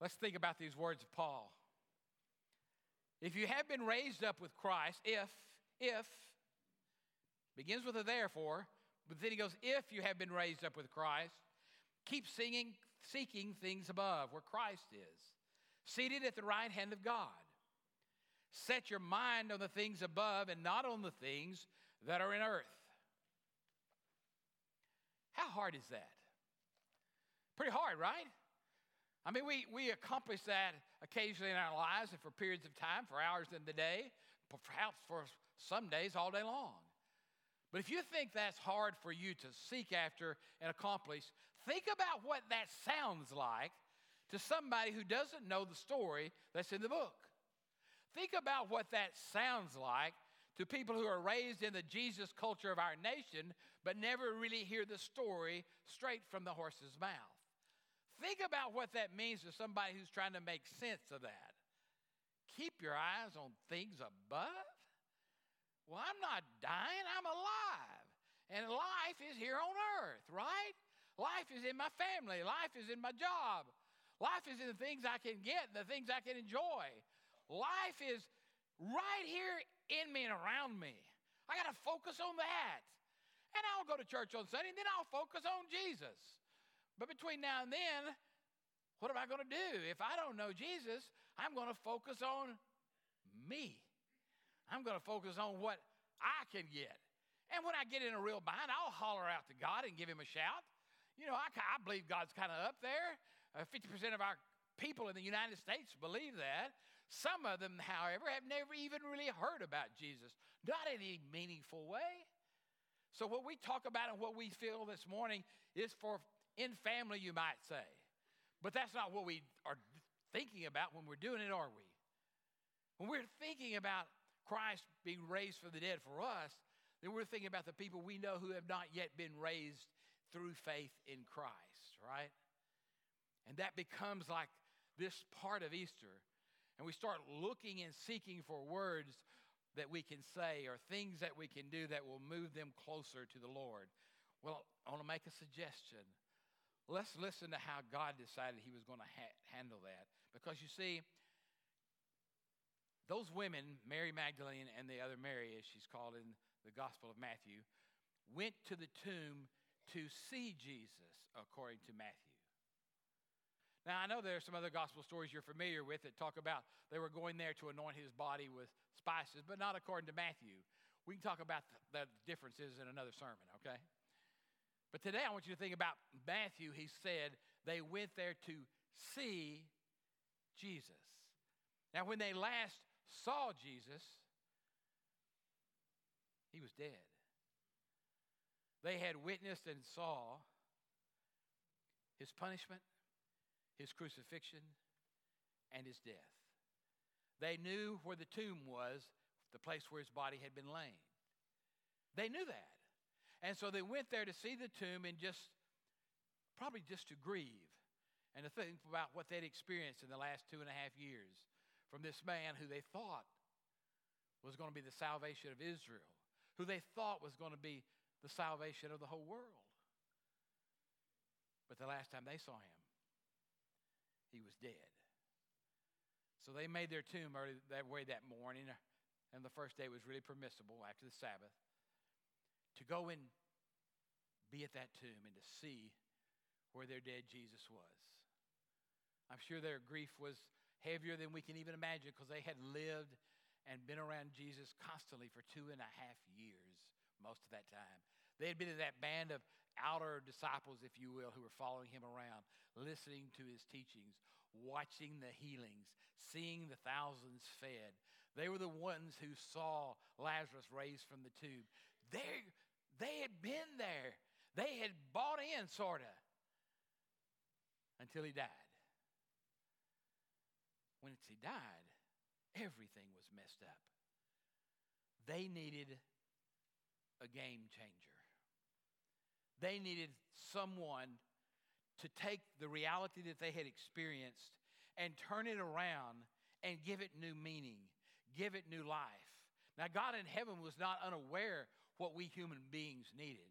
Let's think about these words of Paul. If you have been raised up with Christ, if, begins with a therefore, but then he goes, if you have been raised up with Christ, keep seeking things above where Christ is, seated at the right hand of God. Set your mind on the things above and not on the things that are in earth. How hard is that? Pretty hard, right? I mean, we accomplish that occasionally in our lives and for periods of time, for hours in the day, perhaps for some days all day long. But if you think that's hard for you to seek after and accomplish, think about what that sounds like to somebody who doesn't know the story that's in the book. Think about what that sounds like to people who are raised in the Jesus culture of our nation, but never really hear the story straight from the horse's mouth. Think about what that means to somebody who's trying to make sense of that. Keep your eyes on things above? Well, I'm not dying, I'm alive. And life is here on earth, right? Life is in my family. Life is in my job. Life is in the things I can get and the things I can enjoy. Life is right here in me and around me. I got to focus on that. And I'll go to church on Sunday, and then I'll focus on Jesus. But between now and then, what am I going to do? If I don't know Jesus, I'm going to focus on me. I'm going to focus on what I can get. And when I get in a real bind, I'll holler out to God and give him a shout. You know, I believe God's kind of up there. 50% of our people in the United States believe that. Some of them, however, have never even really heard about Jesus, not in any meaningful way. So what we talk about and what we feel this morning is for in family, you might say. But that's not what we are thinking about when we're doing it, are we? When we're thinking about Christ being raised from the dead for us, then we're thinking about the people we know who have not yet been raised through faith in Christ, right? And that becomes like this part of Easter. And we start looking and seeking for words that we can say or things that we can do that will move them closer to the Lord. Well, I want to make a suggestion. Let's listen to how God decided he was going to handle that. Because you see, those women, Mary Magdalene and the other Mary, as she's called in the Gospel of Matthew, went to the tomb to see Jesus, according to Matthew. Now, I know there are some other gospel stories you're familiar with that talk about they were going there to anoint his body with spices, but not according to Matthew. We can talk about the differences in another sermon, okay? But today I want you to think about Matthew. He said they went there to see Jesus. Now, when they last saw Jesus, he was dead. They had witnessed and saw his punishment, his crucifixion, and his death. They knew where the tomb was, the place where his body had been laid. They knew that. And so they went there to see the tomb and probably just to grieve and to think about what they'd experienced in the last 2.5 years from this man who they thought was going to be the salvation of Israel, who they thought was going to be the salvation of the whole world. But the last time they saw him, he was dead. So they made their tomb early that way that morning, and the first day was really permissible after the Sabbath, to go and be at that tomb and to see where their dead Jesus was. I'm sure their grief was heavier than we can even imagine because they had lived and been around Jesus constantly for 2.5 years, most of that time. They had been in that band of outer disciples, if you will, who were following him around, listening to his teachings, watching the healings, seeing the thousands fed. They were the ones who saw Lazarus raised from the tomb. They had been there. They had bought in, sort of, until he died. When he died, everything was messed up. They needed a game changer. They needed someone to take the reality that they had experienced and turn it around and give it new meaning, give it new life. Now, God in heaven was not unaware what we human beings needed.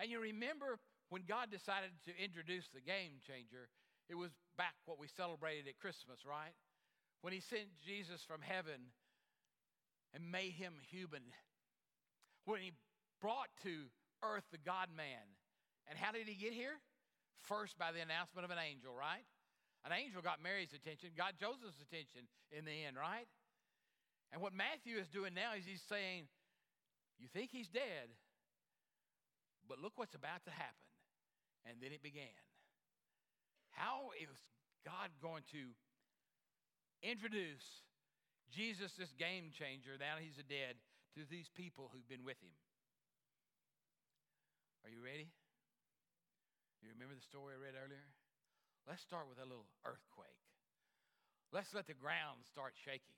And you remember when God decided to introduce the game changer, It was back what we celebrated at Christmas, right? When he sent Jesus from heaven and made him human. When he brought to earth the God-man. And how did he get here? First by the announcement of an angel, right? An angel got Mary's attention, got Joseph's attention in the end, right? And what Matthew is doing now is he's saying, you think he's dead, but look what's about to happen. And then it began. How is God going to introduce Jesus, this game changer, now he's dead, to these people who've been with him? Are you ready? You remember the story I read earlier? Let's start with a little earthquake. Let's let the ground start shaking.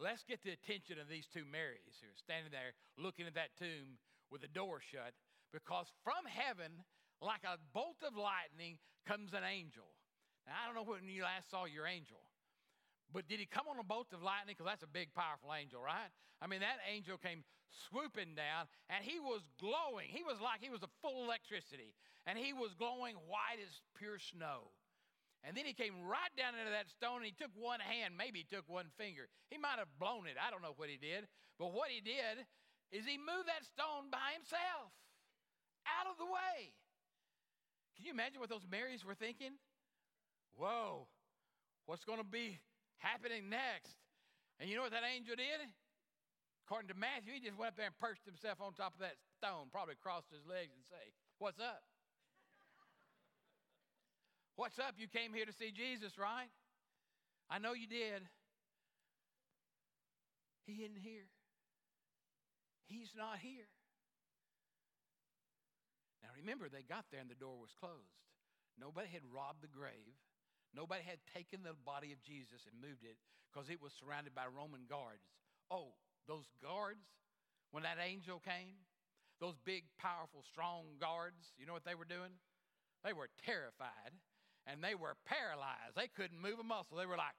Let's get the attention of these two Marys who are standing there looking at that tomb with the door shut, because from heaven, like a bolt of lightning, comes an angel. Now, I don't know when you last saw your angel, but did he come on a bolt of lightning? Because that's a big, powerful angel, right? I mean, that angel came swooping down, and he was glowing. He was like he was a full electricity, and he was glowing white as pure snow. And then he came right down into that stone, and he took one hand. Maybe he took one finger. He might have blown it. I don't know what he did. But what he did is he moved that stone by himself out of the way. Can you imagine what those Marys were thinking? Whoa, what's going to be happening next? And you know what that angel did? According to Matthew, he just went up there and perched himself on top of that stone, probably crossed his legs and say, what's up? What's up? You came here to see Jesus, right? I know you did. He isn't here. He's not here. Now remember, they got there and the door was closed. Nobody had robbed the grave. Nobody had taken the body of Jesus and moved it, because it was surrounded by Roman guards. Oh, those guards, when that angel came, those big, powerful, strong guards, you know what they were doing? They were terrified. And they were paralyzed. They couldn't move a muscle. They were like,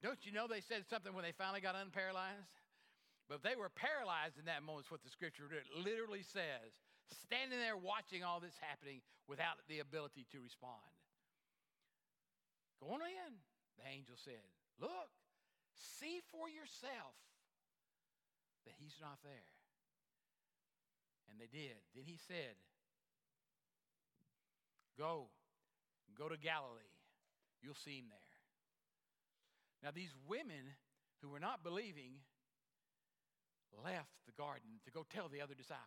don't you know they said something when they finally got unparalyzed? But they were paralyzed in that moment, is what the scripture literally says. Standing there watching all this happening without the ability to respond. Go on in, the angel said. Look, see for yourself that he's not there. And they did. Then he said, Go to Galilee. You'll see him there. Now, these women who were not believing left the garden to go tell the other disciples.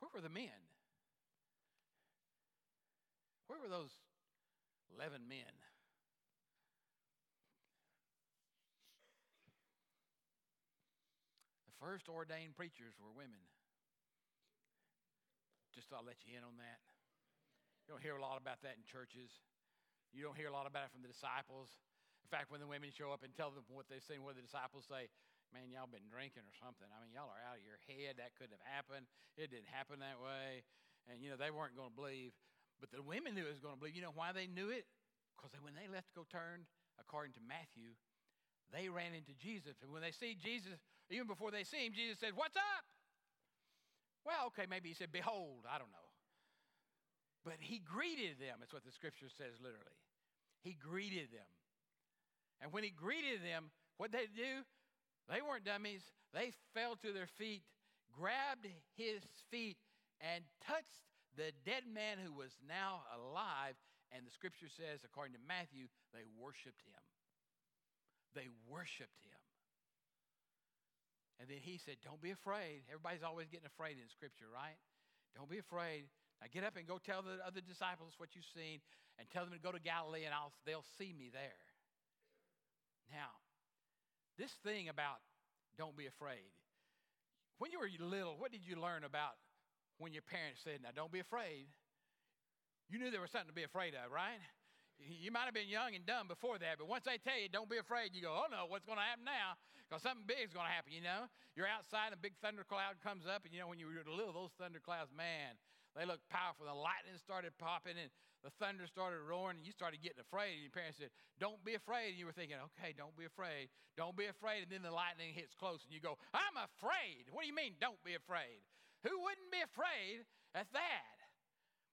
Where were the men? Where were those 11 men? The first ordained preachers were women. Just thought I'd let you in on that. You don't hear a lot about that in churches. You don't hear a lot about it from the disciples. In fact, when the women show up and tell them what they've seen, what the disciples say, man, y'all been drinking or something. I mean, y'all are out of your head. That couldn't have happened. It didn't happen that way. And, you know, they weren't going to believe. But the women knew it was going to believe. You know why they knew it? Because when they left to go turn, according to Matthew, they ran into Jesus. And when they see Jesus, even before they see him, Jesus said, what's up? Well, okay, maybe he said, behold, I don't know. But he greeted them. That's what the scripture says literally. He greeted them. And when he greeted them, what did they do? They weren't dummies. They fell to their feet, grabbed his feet, and touched the dead man who was now alive. And the scripture says, according to Matthew, they worshiped him. They worshiped him. And then he said, don't be afraid. Everybody's always getting afraid in scripture, right? Don't be afraid. Now get up and go tell the other disciples what you've seen, and tell them to go to Galilee, and they'll see me there. Now, this thing about don't be afraid. When you were little, what did you learn about when your parents said, now don't be afraid? You knew there was something to be afraid of, right? You might have been young and dumb before that, but once they tell you, don't be afraid, you go, oh no, what's going to happen now? Because something big is going to happen, you know? You're outside and a big thundercloud comes up, and you know when you were little, those thunderclouds, man, They looked powerful. The lightning started popping and the thunder started roaring and you started getting afraid. And your parents said, don't be afraid. And you were thinking, okay, don't be afraid. Don't be afraid. And then the lightning hits close and you go, I'm afraid. What do you mean, don't be afraid? Who wouldn't be afraid at that?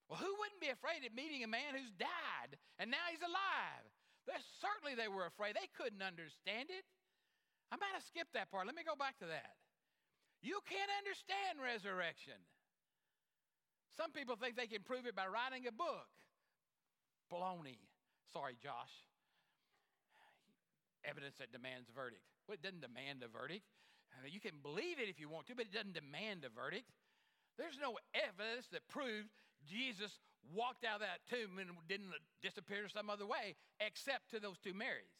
Well, who wouldn't be afraid at meeting a man who's died and now he's alive? Certainly they were afraid. They couldn't understand it. I might have skipped that part. Let me go back to that. You can't understand resurrection. Some people think they can prove it by writing a book. Baloney. Sorry, Josh. Evidence that demands a verdict. Well, it doesn't demand a verdict. You can believe it if you want to, but it doesn't demand a verdict. There's no evidence that proves Jesus walked out of that tomb and didn't disappear some other way except to those two Marys.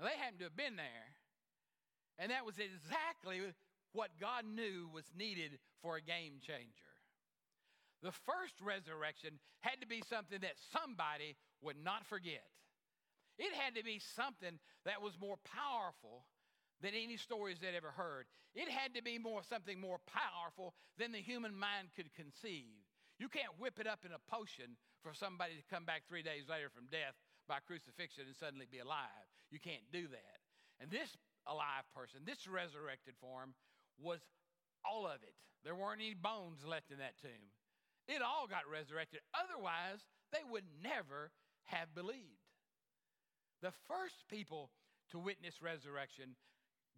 Now, they happened to have been there. And that was exactly what God knew was needed for a game changer. The first resurrection had to be something that somebody would not forget. It had to be something that was more powerful than any stories they'd ever heard. It had to be something more powerful than the human mind could conceive. You can't whip it up in a potion for somebody to come back 3 days later from death by crucifixion and suddenly be alive. You can't do that. And this alive person, this resurrected form, was all of it. There weren't any bones left in that tomb. It all got resurrected. Otherwise, they would never have believed. The first people to witness resurrection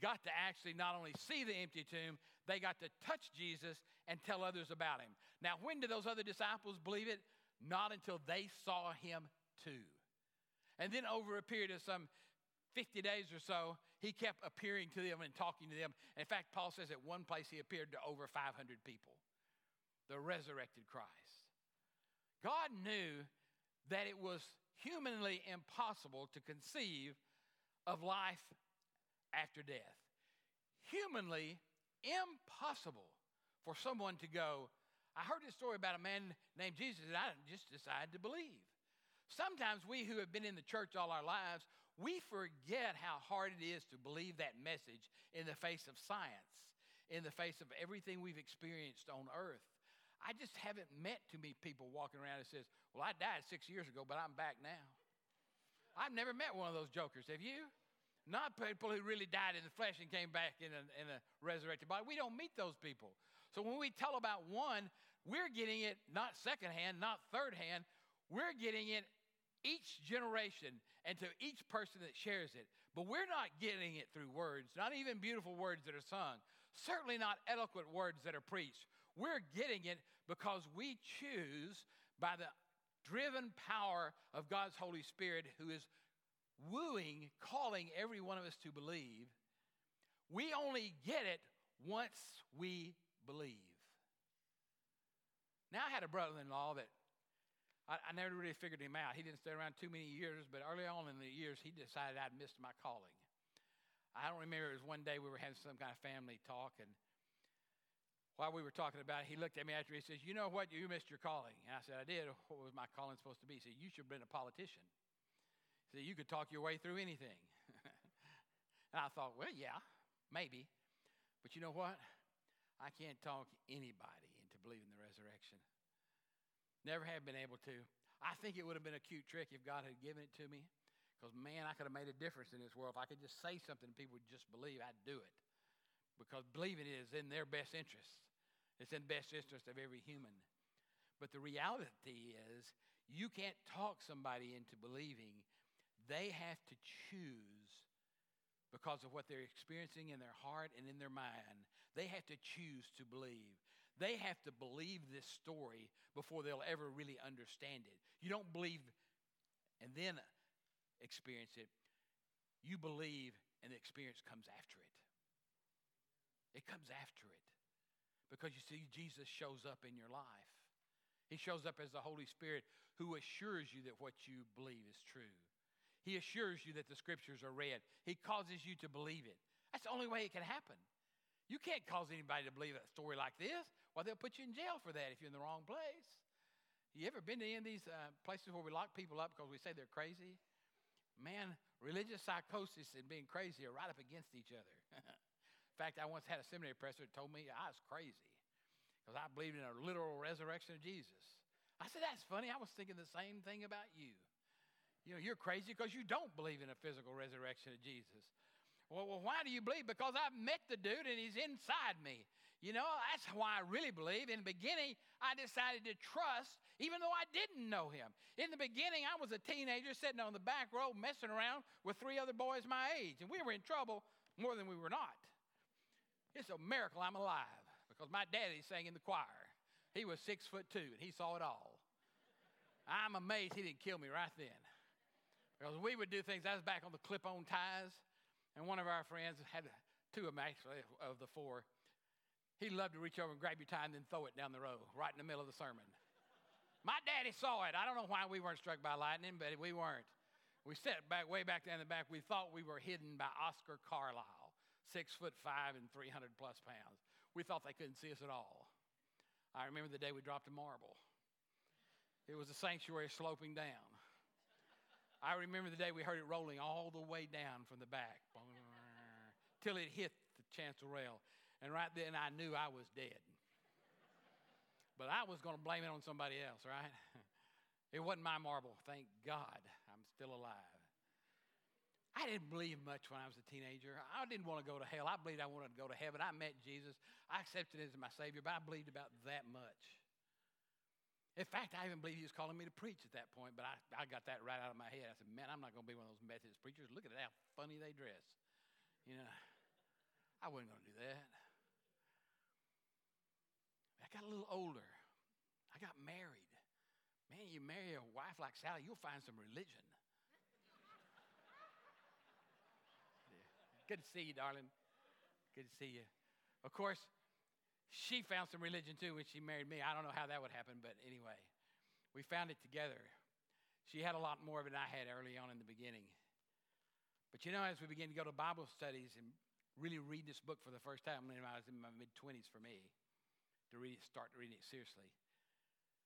got to actually not only see the empty tomb, they got to touch Jesus and tell others about him. Now, when did those other disciples believe it? Not until they saw him too. And then over a period of some 50 days or so, he kept appearing to them and talking to them. And in fact, Paul says at one place he appeared to over 500 people, the resurrected Christ. God knew that it was humanly impossible to conceive of life after death. Humanly impossible for someone to go, I heard this story about a man named Jesus and I just decided to believe. Sometimes we who have been in the church all our lives, we forget how hard it is to believe that message in the face of science, in the face of everything we've experienced on earth. I just haven't met too many people walking around that says, well, I died 6 years ago, but I'm back now. I've never met one of those jokers, have you? Not people who really died in the flesh and came back in a resurrected body. We don't meet those people. So when we tell about one, we're getting it not secondhand, not thirdhand. We're getting it each generation and to each person that shares it. But we're not getting it through words, not even beautiful words that are sung, certainly not eloquent words that are preached. We're getting it because we choose by the driven power of God's Holy Spirit who is wooing, calling every one of us to believe. We only get it once we believe. Now, I had a brother-in-law that I never really figured him out. He didn't stay around too many years, but early on in the years, he decided I'd missed my calling. I don't remember. It was one day we were having some kind of family talk, and while we were talking about it, he looked at me after. He says, you know what? You missed your calling. And I said, I did. What was my calling supposed to be? He said, you should have been a politician. See, you could talk your way through anything. And I thought, well, yeah, maybe. But you know what? I can't talk anybody into believing the resurrection. Never have been able to. I think it would have been a cute trick if God had given it to me. Because, man, I could have made a difference in this world. If I could just say something and people would just believe, I'd do it. Because believing is in their best interest. It's in the best interest of every human. But the reality is you can't talk somebody into believing. They have to choose because of what they're experiencing in their heart and in their mind. They have to choose to believe. They have to believe this story before they'll ever really understand it. You don't believe and then experience it. You believe and the experience comes after it. It comes after it. Because you see, Jesus shows up in your life. He shows up as the Holy Spirit who assures you that what you believe is true. He assures you that the scriptures are read. He causes you to believe it. That's the only way it can happen. You can't cause anybody to believe a story like this. Well, they'll put you in jail for that if you're in the wrong place. You ever been to any of these places where we lock people up because we say they're crazy? Man, religious psychosis and being crazy are right up against each other. In fact, I once had a seminary professor who told me I was crazy because I believed in a literal resurrection of Jesus. I said, that's funny. I was thinking the same thing about you. You know, you're crazy because you don't believe in a physical resurrection of Jesus. Well, why do you believe? Because I've met the dude and he's inside me. You know, that's why I really believe. In the beginning, I decided to trust, even though I didn't know him. In the beginning, I was a teenager sitting on the back row messing around with three other boys my age. And we were in trouble more than we were not. It's a miracle I'm alive because my daddy sang in the choir. He was 6'2" and he saw it all. I'm amazed he didn't kill me right then. Because we would do things. I was back on the clip-on ties. And one of our friends, had two of them actually, of the four, he loved to reach over and grab your tie and then throw it down the road, right in the middle of the sermon. My daddy saw it. I don't know why we weren't struck by lightning, but we weren't. We sat back, way back down in the back. We thought we were hidden by Oscar Carlisle, 6'5" and 300 plus pounds. We thought they couldn't see us at all. I remember the day we dropped a marble. It was a sanctuary sloping down. I remember the day we heard it rolling all the way down from the back till it hit the chancel rail. And right then I knew I was dead. But I was going to blame it on somebody else, right? It wasn't my marble. Thank God I'm still alive. I didn't believe much when I was a teenager. I didn't want to go to hell. I believed I wanted to go to heaven. I met Jesus. I accepted him as my Savior, but I believed about that much. In fact, I even believe he was calling me to preach at that point, but I got that right out of my head. I said, man, I'm not going to be one of those Methodist preachers. Look at how funny they dress. You know, I wasn't going to do that. I got a little older. I got married. Man, you marry a wife like Sally, you'll find some religion. Good to see you, darling. Good to see you. Of course, she found some religion, too, when she married me. I don't know how that would happen, but anyway, we found it together. She had a lot more of it than I had early on in the beginning. But, you know, as we began to go to Bible studies and really read this book for the first time, when I was in my mid-20s for me, to read it, start reading it seriously,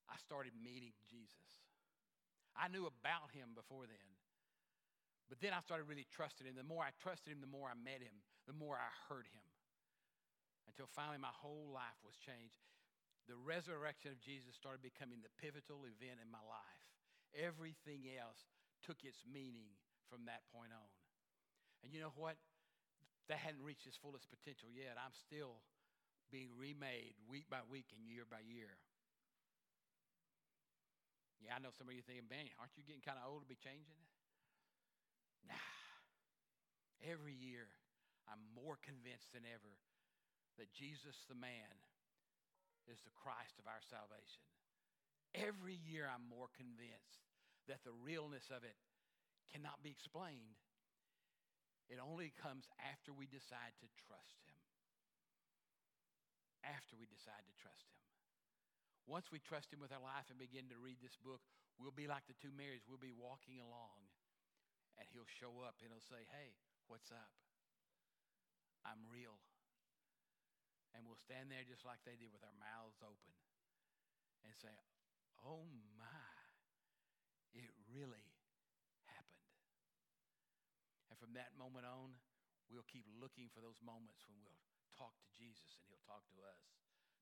I started meeting Jesus. I knew about him before then, but then I started really trusting him. The more I trusted him, the more I met him, the more I heard him. Until finally my whole life was changed. The resurrection of Jesus started becoming the pivotal event in my life. Everything else took its meaning from that point on. And you know what? That hadn't reached its fullest potential yet. I'm still being remade week by week and year by year. Yeah, I know some of you thinking, man, aren't you getting kind of old to be changing it? Nah. Every year I'm more convinced than ever that Jesus the man is the Christ of our salvation. Every year I'm more convinced that the realness of it cannot be explained. It only comes after we decide to trust him. After we decide to trust him. Once we trust him with our life and begin to read this book, we'll be like the two Marys. We'll be walking along and he'll show up and he'll say, hey, what's up? I'm real. And we'll stand there just like they did with our mouths open and say, oh my, it really happened. And from that moment on, we'll keep looking for those moments when we'll talk to Jesus and he'll talk to us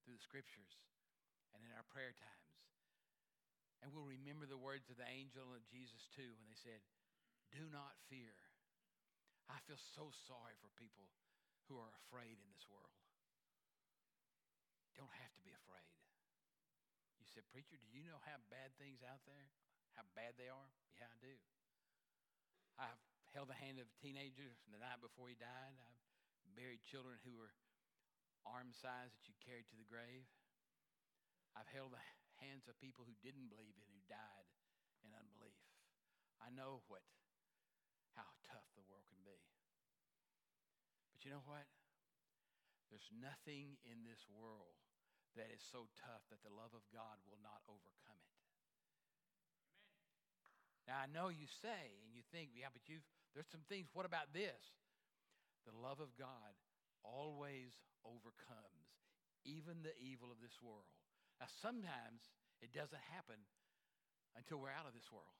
through the scriptures and in our prayer times. And we'll remember the words of the angel and Jesus too when they said, do not fear. I feel so sorry for people who are afraid in this world. Don't have to be afraid. You said, preacher, do you know how bad things out there, how bad they are? Yeah, I do. I've held the hand of a teenager the night before he died. I've buried children who were arm size that you carried to the grave. I've held the hands of people who didn't believe and who died in unbelief. I know how tough the world can be. But you know what? There's nothing in this world that is so tough that the love of God will not overcome it. Amen. Now, I know you say and you think, yeah, but there's some things, what about this? The love of God always overcomes even the evil of this world. Now, sometimes it doesn't happen until we're out of this world.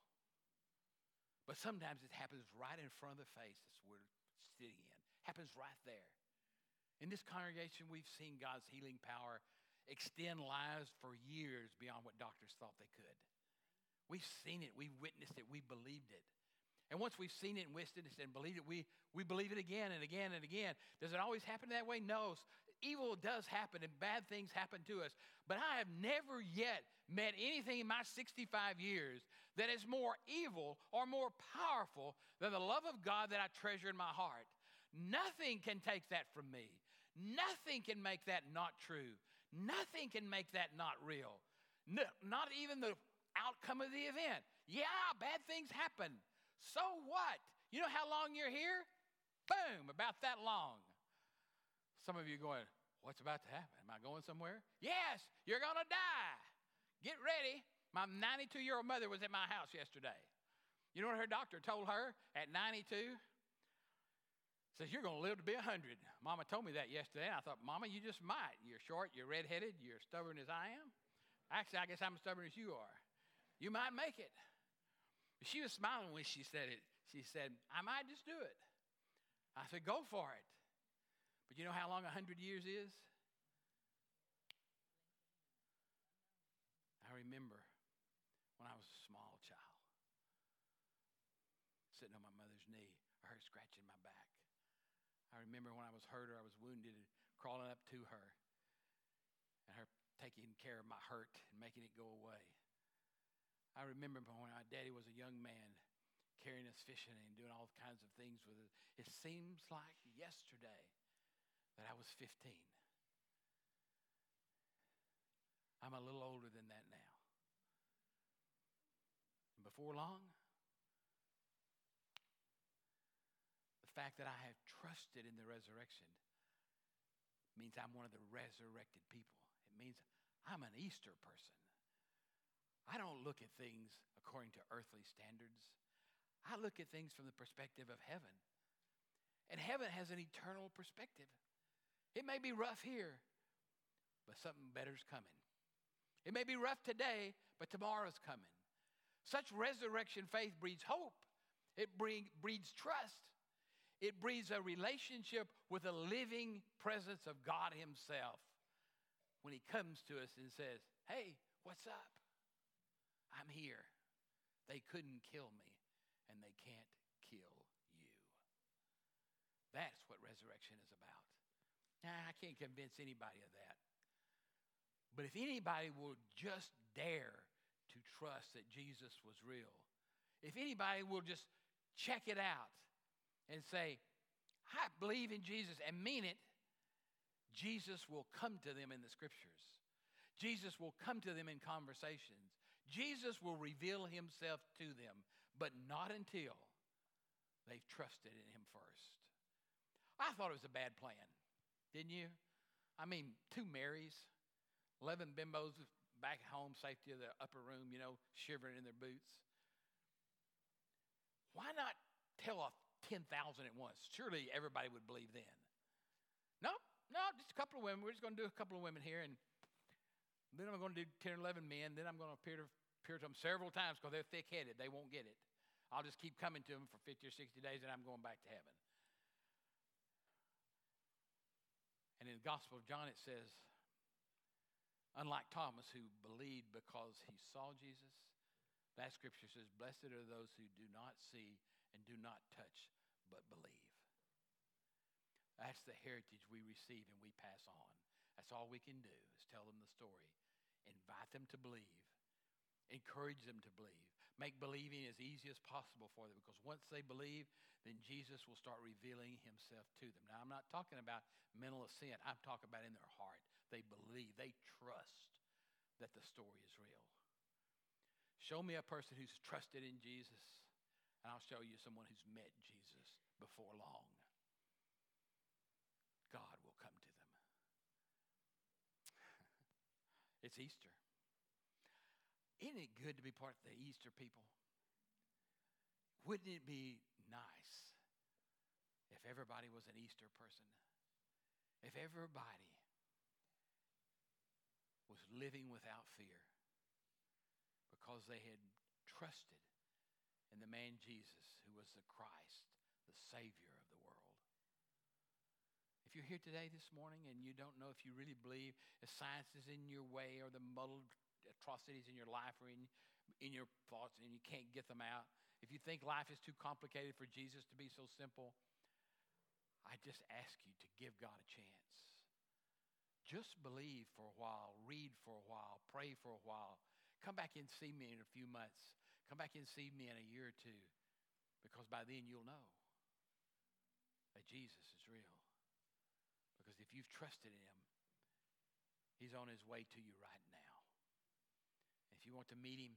But sometimes it happens right in front of the face that we're sitting in. It happens right there. In this congregation, we've seen God's healing power extend lives for years beyond what doctors thought they could. We've seen it. We've witnessed it. We've believed it. And once we've seen it and witnessed it and believed it, we believe it again and again and again. Does it always happen that way? No. Evil does happen and bad things happen to us. But I have never yet met anything in my 65 years that is more evil or more powerful than the love of God that I treasure in my heart. Nothing can take that from me. Nothing can make that not true. Nothing can make that not real. No, not even the outcome of the event. Yeah, bad things happen. So what? You know how long you're here? Boom, about that long. Some of you are going, what's about to happen? Am I going somewhere? Yes, you're going to die. Get ready. My 92-year-old mother was at my house yesterday. You know what her doctor told her at 92? Says, you're going to live to be 100. Mama told me that yesterday, and I thought, Mama, you just might. You're short, you're redheaded, you're stubborn as I am. Actually, I guess I'm as stubborn as you are. You might make it. She was smiling when she said it. She said, I might just do it. I said, go for it. But you know how long 100 years is? I remember when I was a small child, sitting on my mother's knee, I heard scratching my back. I remember when I was hurt or I was wounded, and crawling up to her and her taking care of my hurt and making it go away. I remember when my daddy was a young man, carrying us fishing and doing all kinds of things with it. It seems like yesterday that I was 15. I'm a little older than that now. And before long, the fact that I have trusted in the resurrection means I'm one of the resurrected people. It means I'm an Easter person. I don't look at things according to earthly standards. I look at things from the perspective of heaven. And heaven has an eternal perspective. It may be rough here, but something better's coming. It may be rough today, but tomorrow's coming. Such resurrection faith breeds hope. It breeds trust. It breeds a relationship with the living presence of God himself. When he comes to us and says, hey, what's up? I'm here. They couldn't kill me, and they can't kill you. That's what resurrection is about. Now, I can't convince anybody of that. But if anybody will just dare to trust that Jesus was real, if anybody will just check it out and say, I believe in Jesus and mean it, Jesus will come to them in the scriptures. Jesus will come to them in conversations. Jesus will reveal himself to them, but not until they've trusted in him first. I thought it was a bad plan, didn't you? I mean, 2 Marys, 11 bimbos back home, safety of the upper room, you know, shivering in their boots. Why not tell off 10,000 at once? Surely everybody would believe then. No, just a couple of women. We're just going to do a couple of women here, and then I'm going to do 10 or 11 men. Then I'm going to appear to them several times because they're thick-headed. They won't get it. I'll just keep coming to them for 50 or 60 days, and I'm going back to heaven. And in the Gospel of John, it says, unlike Thomas, who believed because he saw Jesus, that scripture says, blessed are those who do not see and do not touch, but believe. That's the heritage we receive and we pass on. That's all we can do is tell them the story, invite them to believe, encourage them to believe, make believing as easy as possible for them, because once they believe, then Jesus will start revealing himself to them. Now, I'm not talking about mental assent. I'm talking about in their heart. They believe. They trust that the story is real. Show me a person who's trusted in Jesus, and I'll show you someone who's met Jesus before long. God will come to them. It's Easter. Isn't it good to be part of the Easter people? Wouldn't it be nice if everybody was an Easter person? If everybody was living without fear because they had trusted in the man Jesus who was the Christ, the Savior of the world. If you're here today, this morning, and you don't know if you really believe the science is in your way or the muddled atrocities in your life or in your thoughts and you can't get them out, if you think life is too complicated for Jesus to be so simple, I just ask you to give God a chance. Just believe for a while, read for a while, pray for a while. Come back and see me in a few months. Come back and see me in a year or two, because by then you'll know that Jesus is real. Because if you've trusted him, he's on his way to you right now. If you want to meet him,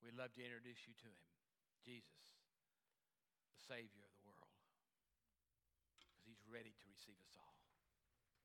we'd love to introduce you to him, Jesus, the Savior of the world, because he's ready to receive us all.